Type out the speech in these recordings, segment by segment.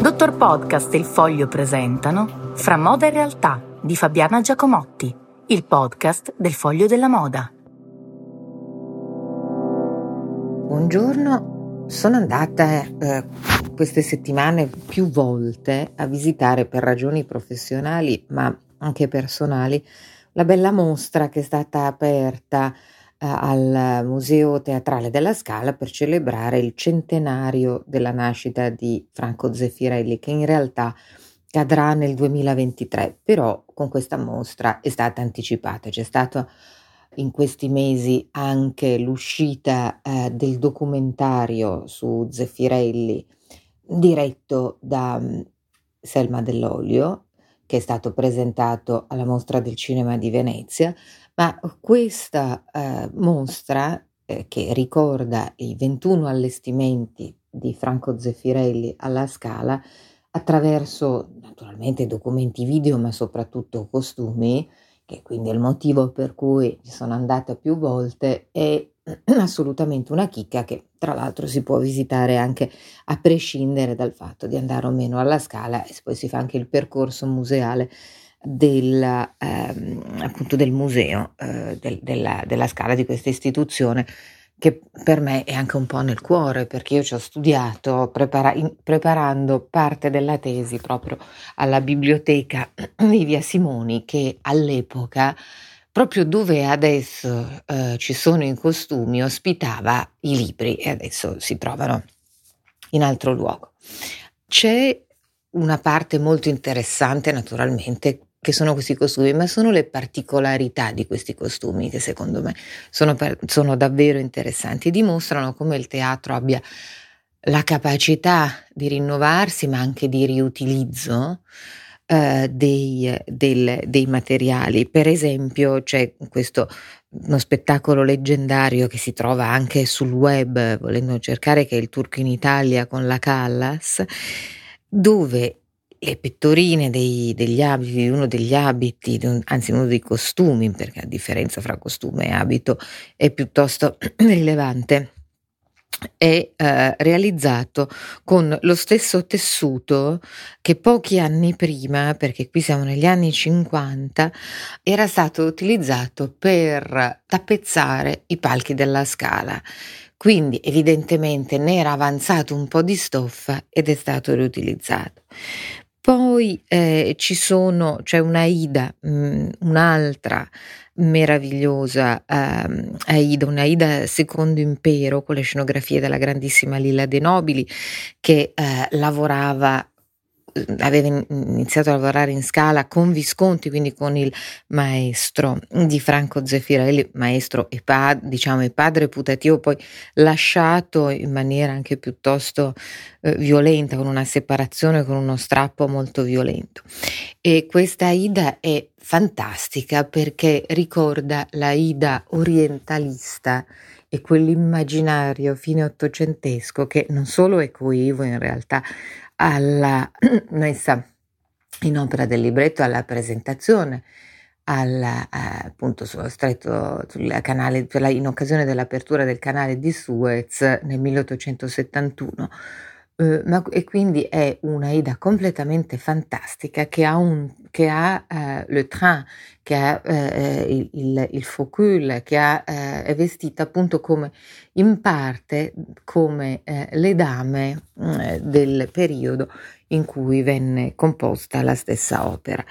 Dottor Podcast e Il Foglio presentano Fra Moda e Realtà di Fabiana Giacomotti, il podcast del Foglio della Moda. Buongiorno, sono andata queste settimane più volte a visitare per ragioni professionali ma anche personali la bella mostra che è stata aperta al Museo Teatrale della Scala per celebrare il centenario della nascita di Franco Zeffirelli, che in realtà cadrà nel 2023, però con questa mostra è stata anticipata. C'è stata in questi mesi anche l'uscita del documentario su Zeffirelli diretto da Selma Dell'Olio, che è stato presentato alla Mostra del Cinema di Venezia, ma questa mostra che ricorda i 21 allestimenti di Franco Zeffirelli alla Scala attraverso naturalmente documenti video ma soprattutto costumi, che quindi è il motivo per cui ci sono andata più volte, è assolutamente una chicca che tra l'altro si può visitare anche a prescindere dal fatto di andare o meno alla Scala, e poi si fa anche il percorso museale appunto del museo della Scala, di questa istituzione che per me è anche un po' nel cuore, perché io ci ho studiato preparando parte della tesi proprio alla biblioteca di Via Simoni, che all'epoca, proprio dove adesso ci sono i costumi, ospitava i libri e adesso si trovano in altro luogo. C'è una parte molto interessante naturalmente che sono questi costumi, ma sono le particolarità di questi costumi che secondo me sono davvero interessanti e dimostrano come il teatro abbia la capacità di rinnovarsi ma anche di riutilizzo dei materiali. Per esempio c'è uno spettacolo leggendario che si trova anche sul web, volendo cercare, che è il Turco in Italia con la Callas, dove le pettorine degli abiti, uno dei costumi, perché la differenza fra costume e abito è piuttosto rilevante, è realizzato con lo stesso tessuto che pochi anni prima, perché qui siamo negli anni 50, era stato utilizzato per tappezzare i palchi della Scala. Quindi evidentemente ne era avanzato un po' di stoffa ed è stato riutilizzato. Poi c'è una Aida, un'altra meravigliosa Aida, una Aida Secondo Impero con le scenografie della grandissima Lilla De Nobili, che aveva iniziato a lavorare in Scala con Visconti, quindi con il maestro di Franco Zeffirelli, maestro e padre putativo, poi lasciato in maniera anche piuttosto violenta, con una separazione, con uno strappo molto violento. E questa Aida è fantastica perché ricorda la Aida orientalista e quell'immaginario fine ottocentesco che non solo è coevo in realtà alla messa in opera del libretto, alla presentazione, appunto sullo stretto, sul canale, in occasione dell'apertura del canale di Suez nel 1871, e quindi è un'Aida completamente fantastica che ha le train, che ha il focul, che è vestita appunto come in parte come le dame del periodo in cui venne composta la stessa opera.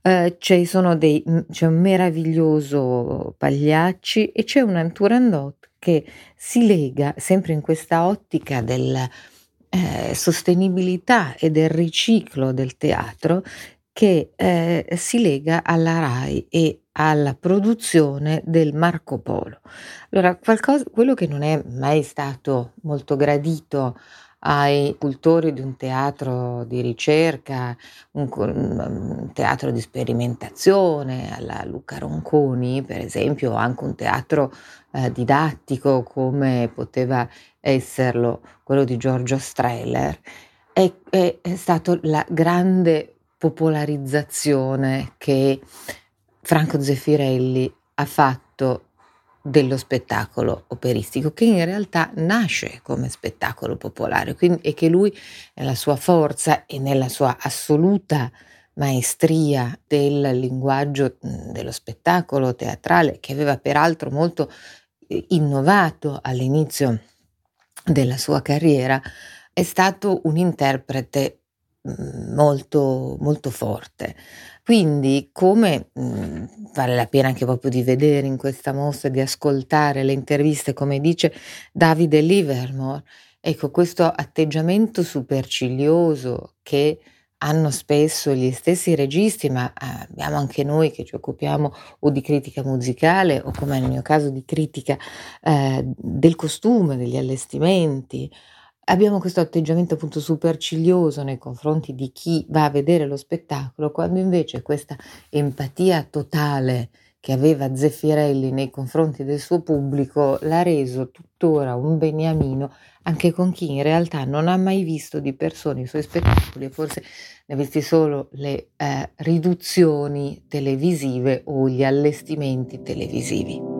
C'è un meraviglioso Pagliacci e c'è un Turandot che si lega sempre in questa ottica del sostenibilità e del riciclo del teatro, che si lega alla RAI e alla produzione del Marco Polo. Allora, quello che non è mai stato molto gradito ai cultori di un teatro di ricerca, un teatro di sperimentazione alla Luca Ronconi, per esempio, o anche un teatro didattico come poteva esserlo quello di Giorgio Strehler, è stato la grande popolarizzazione che Franco Zeffirelli ha fatto dello spettacolo operistico, che in realtà nasce come spettacolo popolare, quindi, e che lui nella sua forza e nella sua assoluta maestria del linguaggio dello spettacolo teatrale, che aveva peraltro molto innovato all'inizio della sua carriera, è stato un interprete molto, molto forte. Quindi, come vale la pena anche proprio di vedere in questa mostra, di ascoltare le interviste, come dice Davide Livermore, ecco, questo atteggiamento supercilioso che hanno spesso gli stessi registi, ma abbiamo anche noi che ci occupiamo o di critica musicale o, come nel mio caso, di critica del costume, degli allestimenti. Abbiamo questo atteggiamento appunto supercilioso nei confronti di chi va a vedere lo spettacolo, quando invece questa empatia totale che aveva Zeffirelli nei confronti del suo pubblico l'ha reso tuttora un beniamino anche con chi in realtà non ha mai visto di persona i suoi spettacoli e forse ne ha visti solo le riduzioni televisive o gli allestimenti televisivi.